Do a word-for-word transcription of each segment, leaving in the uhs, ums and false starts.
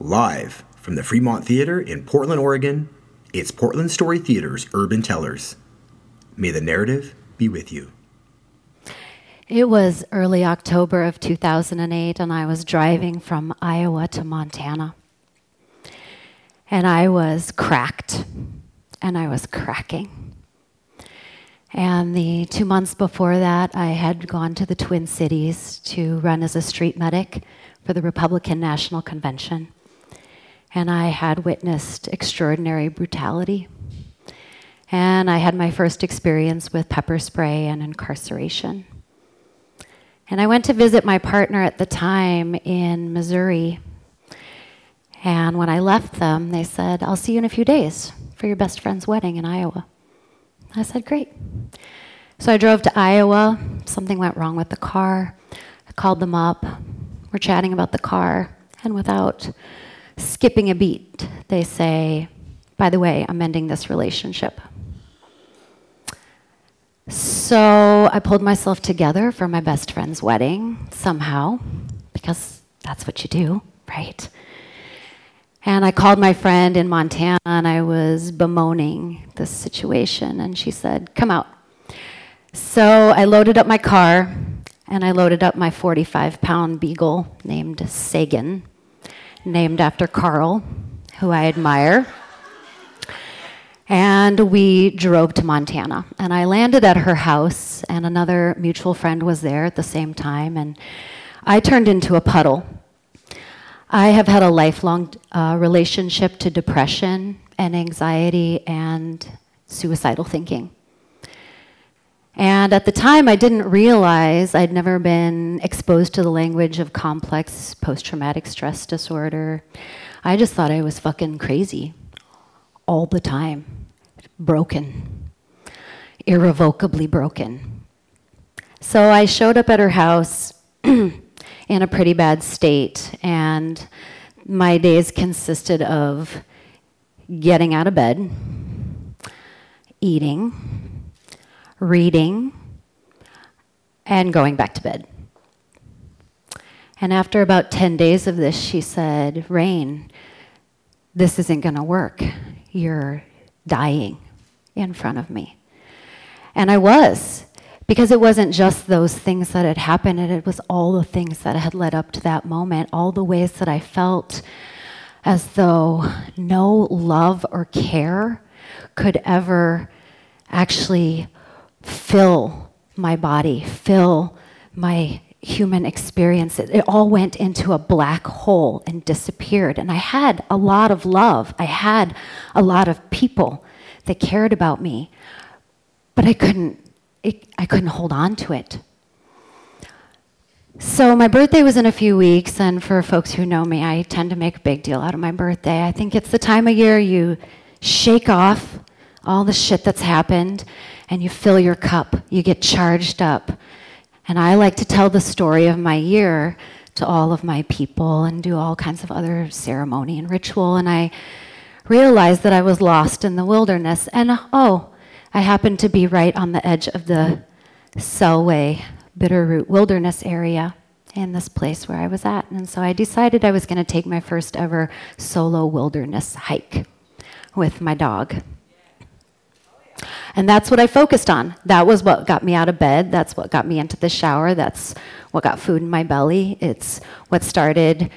Live from the Fremont Theater in Portland, Oregon, it's Portland Story Theater's Urban Tellers. May the narrative be with you. It was early October of two thousand eight, and I was driving from Iowa to Montana. And I was cracked, and I was cracking. And the two months before that, I had gone to the Twin Cities to run as a street medic for the Republican National Convention. And I had witnessed extraordinary brutality. And I had my first experience with pepper spray and incarceration. And I went to visit my partner at the time in Missouri. And when I left them, they said, "I'll see you in a few days for your best friend's wedding in Iowa." I said, "Great." So I drove to Iowa. Something went wrong with the car. I called them up. We're chatting about the car. And without skipping a beat, they say, "By the way, I'm ending this relationship." So I pulled myself together for my best friend's wedding somehow, because that's what you do, right? And I called my friend in Montana, and I was bemoaning this situation, and she said, "Come out." So I loaded up my car, and I loaded up my forty-five pound beagle named Sagan, named after Carl, who I admire. And we drove to Montana. And I landed at her house, and another mutual friend was there at the same time, and I turned into a puddle. I have had a lifelong uh, relationship to depression and anxiety and suicidal thinking. And at the time, I didn't realize I'd never been exposed to the language of complex post-traumatic stress disorder. I just thought I was fucking crazy all the time, broken, irrevocably broken. So I showed up at her house in a pretty bad state, and my days consisted of getting out of bed, eating, reading, and going back to bed. And after about ten days of this, she said, "Rain, this isn't gonna work. You're dying in front of me." And I was. Because it wasn't just those things that had happened, and it was all the things that had led up to that moment, all the ways that I felt as though no love or care could ever actually fill my body, fill my human experience. It, it all went into a black hole and disappeared. And I had a lot of love. I had a lot of people that cared about me, but I couldn't It, I couldn't hold on to it. So my birthday was in a few weeks, and for folks who know me, I tend to make a big deal out of my birthday. I think it's the time of year you shake off all the shit that's happened, and you fill your cup. You get charged up. And I like to tell the story of my year to all of my people and do all kinds of other ceremony and ritual, and I realized that I was lost in the wilderness, and oh, I happened to be right on the edge of the Selway Bitterroot Wilderness area in this place where I was at. And so I decided I was going to take my first ever solo wilderness hike with my dog. Yeah. Oh, yeah. And that's what I focused on. That was what got me out of bed. That's what got me into the shower. That's what got food in my belly. It's what started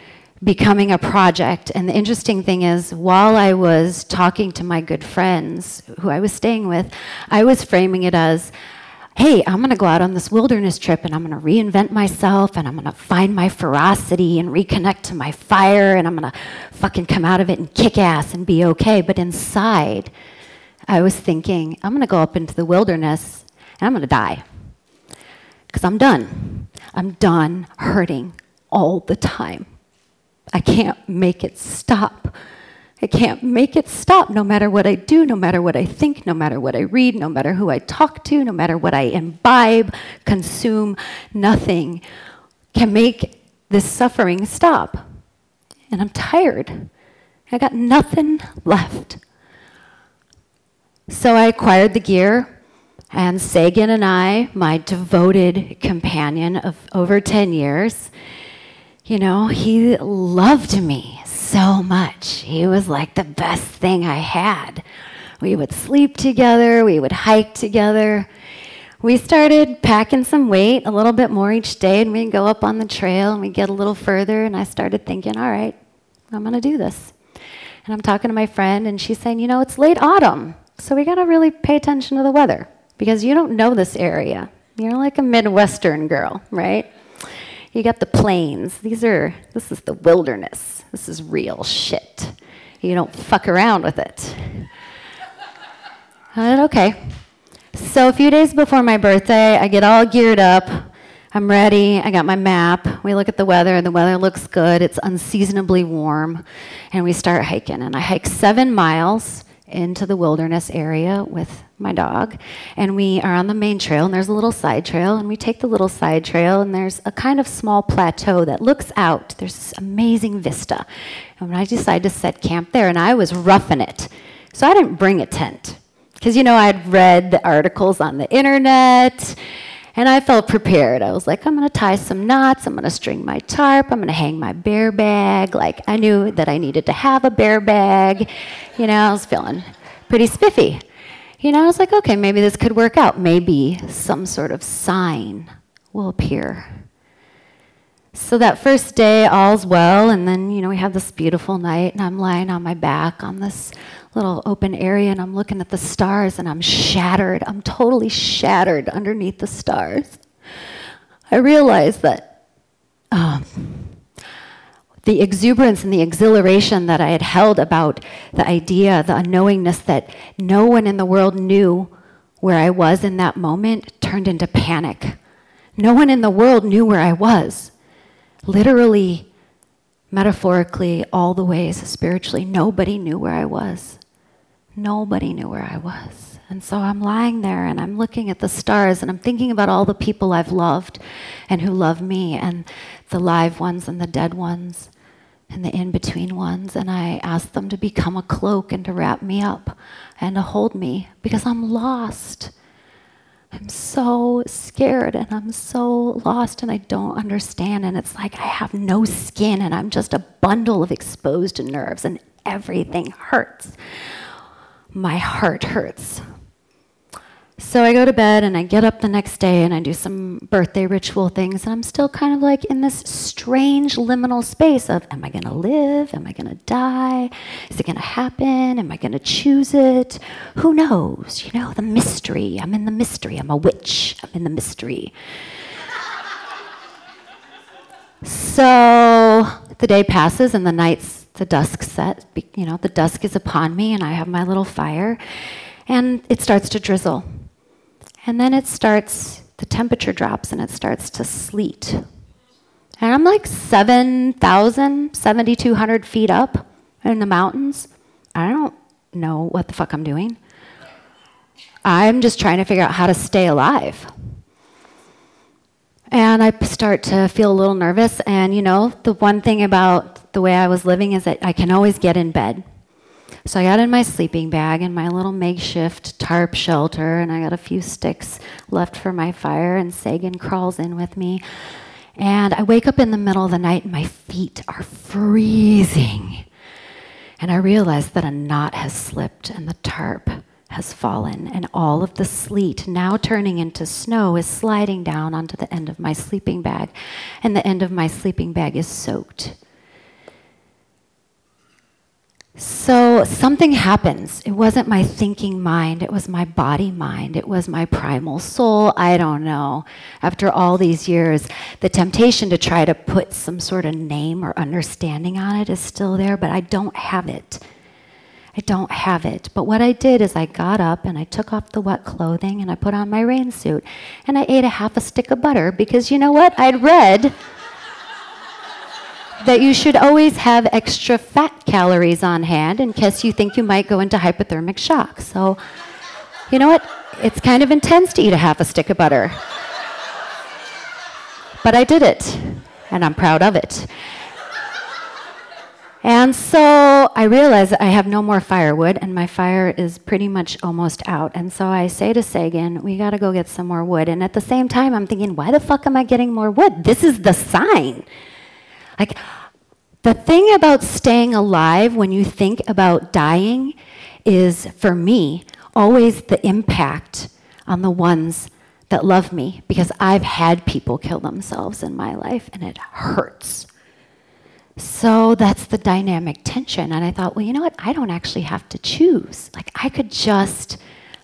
becoming a project. And the interesting thing is, while I was talking to my good friends who I was staying with, I was framing it as, hey, I'm gonna go out on this wilderness trip, and I'm gonna reinvent myself, and I'm gonna find my ferocity and reconnect to my fire, and I'm gonna fucking come out of it and kick ass and be okay. But inside, I was thinking, I'm gonna go up into the wilderness and I'm gonna die, because I'm done. I'm done hurting all the time. I can't make it stop. I can't make it stop no matter what I do, no matter what I think, no matter what I read, no matter who I talk to, no matter what I imbibe, consume. Nothing can make this suffering stop. And I'm tired. I got nothing left. So I acquired the gear, and Sagan and I, my devoted companion of over ten years, you know, he loved me so much. He was like the best thing I had. We would sleep together. We would hike together. We started packing some weight a little bit more each day, and we'd go up on the trail, and we'd get a little further, and I started thinking, all right, I'm going to do this. And I'm talking to my friend, and she's saying, you know, it's late autumn, so we got to really pay attention to the weather, because you don't know this area. You're like a Midwestern girl, right? You got the plains. These are, this is the wilderness. This is real shit. You don't fuck around with it. I said, okay. So a few days before my birthday, I get all geared up. I'm ready. I got my map. We look at the weather, and the weather looks good. It's unseasonably warm, and we start hiking. And I hike seven miles into the wilderness area with my dog, and we are on the main trail, and there's a little side trail, and we take the little side trail, and there's a kind of small plateau that looks out. There's this amazing vista, and I decided to set camp there, and I was roughing it. So I didn't bring a tent, because, you know, I'd read the articles on the internet, and I felt prepared. I was like, I'm going to tie some knots. I'm going to string my tarp. I'm going to hang my bear bag. Like, I knew that I needed to have a bear bag. You know, I was feeling pretty spiffy. You know, I was like, okay, maybe this could work out. Maybe some sort of sign will appear. So that first day, all's well, and then, you know, we have this beautiful night, and I'm lying on my back on this little open area, and I'm looking at the stars, and I'm shattered. I'm totally shattered underneath the stars. I realized that um, the exuberance and the exhilaration that I had held about the idea, the unknowingness that no one in the world knew where I was in that moment, turned into panic. No one in the world knew where I was. Literally, metaphorically, all the ways, spiritually, nobody knew where I was. Nobody knew where I was. And so I'm lying there, and I'm looking at the stars, and I'm thinking about all the people I've loved and who love me, and the live ones and the dead ones and the in-between ones. And I ask them to become a cloak and to wrap me up and to hold me, because I'm lost. I'm so scared, and I'm so lost, and I don't understand, and it's like I have no skin, and I'm just a bundle of exposed nerves, and everything hurts. My heart hurts. So I go to bed, and I get up the next day, and I do some birthday ritual things, and I'm still kind of like in this strange liminal space of, am I going to live? Am I going to die? Is it going to happen? Am I going to choose it? Who knows? You know, the mystery. I'm in the mystery. I'm a witch. I'm in the mystery. So the day passes, and the night's, the dusk set, you know, the dusk is upon me, and I have my little fire, and it starts to drizzle. And then it starts, the temperature drops, and it starts to sleet. And I'm like seven thousand, seven thousand two hundred feet up in the mountains. I don't know what the fuck I'm doing. I'm just trying to figure out how to stay alive. And I start to feel a little nervous. And, you know, the one thing about the way I was living is that I can always get in bed. So I got in my sleeping bag and my little makeshift tarp shelter, and I got a few sticks left for my fire, and Sagan crawls in with me. And I wake up in the middle of the night, and my feet are freezing. And I realize that a knot has slipped, and the tarp has fallen, and all of the sleet, now turning into snow, is sliding down onto the end of my sleeping bag. And the end of my sleeping bag is soaked. So something happens. It wasn't my thinking mind. It was my body mind. It was my primal soul. I don't know. After all these years, the temptation to try to put some sort of name or understanding on it is still there, but I don't have it. I don't have it. But what I did is I got up and I took off the wet clothing and I put on my rain suit and I ate a half a stick of butter because you know what? I'd read that you should always have extra fat calories on hand in case you think you might go into hypothermic shock. So, you know what? It's kind of intense to eat a half a stick of butter. But I did it, and I'm proud of it. And so I realize I have no more firewood, and my fire is pretty much almost out. And so I say to Sagan, we got to go get some more wood. And at the same time, I'm thinking, why the fuck am I getting more wood? This is the sign. Like, The thing about staying alive when you think about dying is, for me, always the impact on the ones that love me, because I've had people kill themselves in my life, and it hurts. So that's the dynamic tension. And I thought, well, you know what? I don't actually have to choose. Like, I could just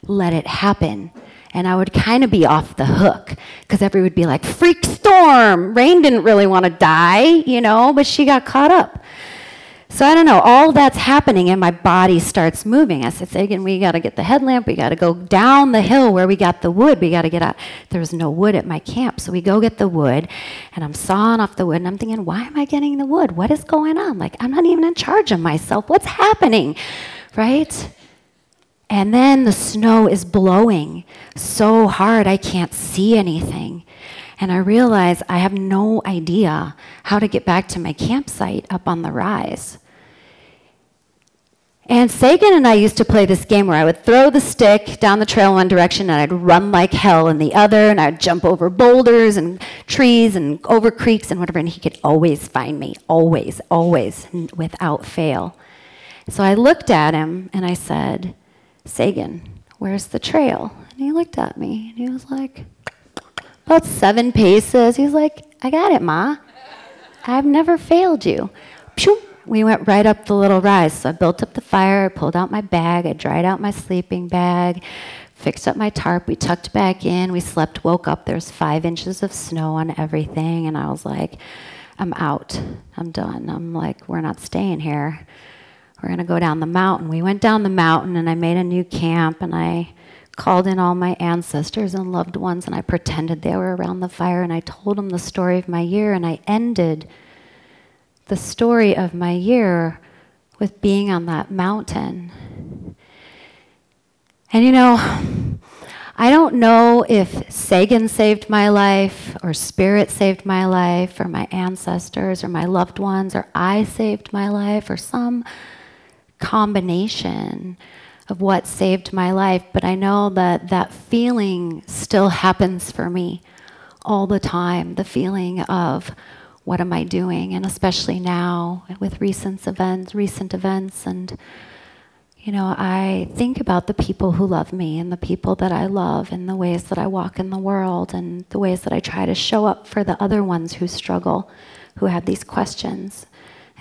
let it happen, and I would kind of be off the hook, because everyone would be like, freak storm! Rain didn't really want to die, you know, but she got caught up. So I don't know, all that's happening and my body starts moving. I said, Sagan, we got to get the headlamp. We got to go down the hill where we got the wood. We got to get out. There was no wood at my camp. So we go get the wood, and I'm sawing off the wood, and I'm thinking, why am I getting the wood? What is going on? Like, I'm not even in charge of myself. What's happening, right? And then the snow is blowing so hard I can't see anything. And I realize I have no idea how to get back to my campsite up on the rise. And Sagan and I used to play this game where I would throw the stick down the trail one direction, and I'd run like hell in the other, and I'd jump over boulders and trees and over creeks and whatever, and he could always find me, always, always, without fail. So I looked at him, and I said, Sagan, where's the trail? And he looked at me, and he was like, about seven paces. He's like, I got it, Ma. I've never failed you. We went right up the little rise. So I built up the fire, I pulled out my bag, I dried out my sleeping bag, fixed up my tarp, we tucked back in, we slept, woke up, there's five inches of snow on everything, and I was like, I'm out, I'm done. I'm like, we're not staying here. We're gonna go down the mountain. We went down the mountain, and I made a new camp, and I called in all my ancestors and loved ones, and I pretended they were around the fire, and I told them the story of my year, and I ended the story of my year with being on that mountain. And you know, I don't know if Sagan saved my life, or Spirit saved my life, or my ancestors, or my loved ones, or I saved my life, or some combination of what saved my life, but I know that that feeling still happens for me all the time, the feeling of what am I doing, and especially now with recent events, recent events, and you know, I think about the people who love me and the people that I love and the ways that I walk in the world and the ways that I try to show up for the other ones who struggle, who have these questions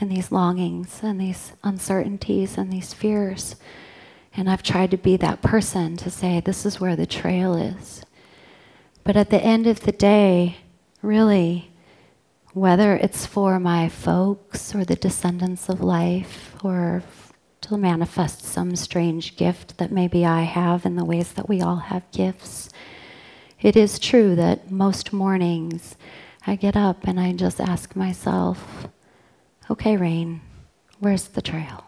and these longings and these uncertainties and these fears. And I've tried to be that person to say, this is where the trail is. But at the end of the day, really, whether it's for my folks or the descendants of life, or to manifest some strange gift that maybe I have in the ways that we all have gifts, it is true that most mornings I get up and I just ask myself, okay, Rain, where's the trail?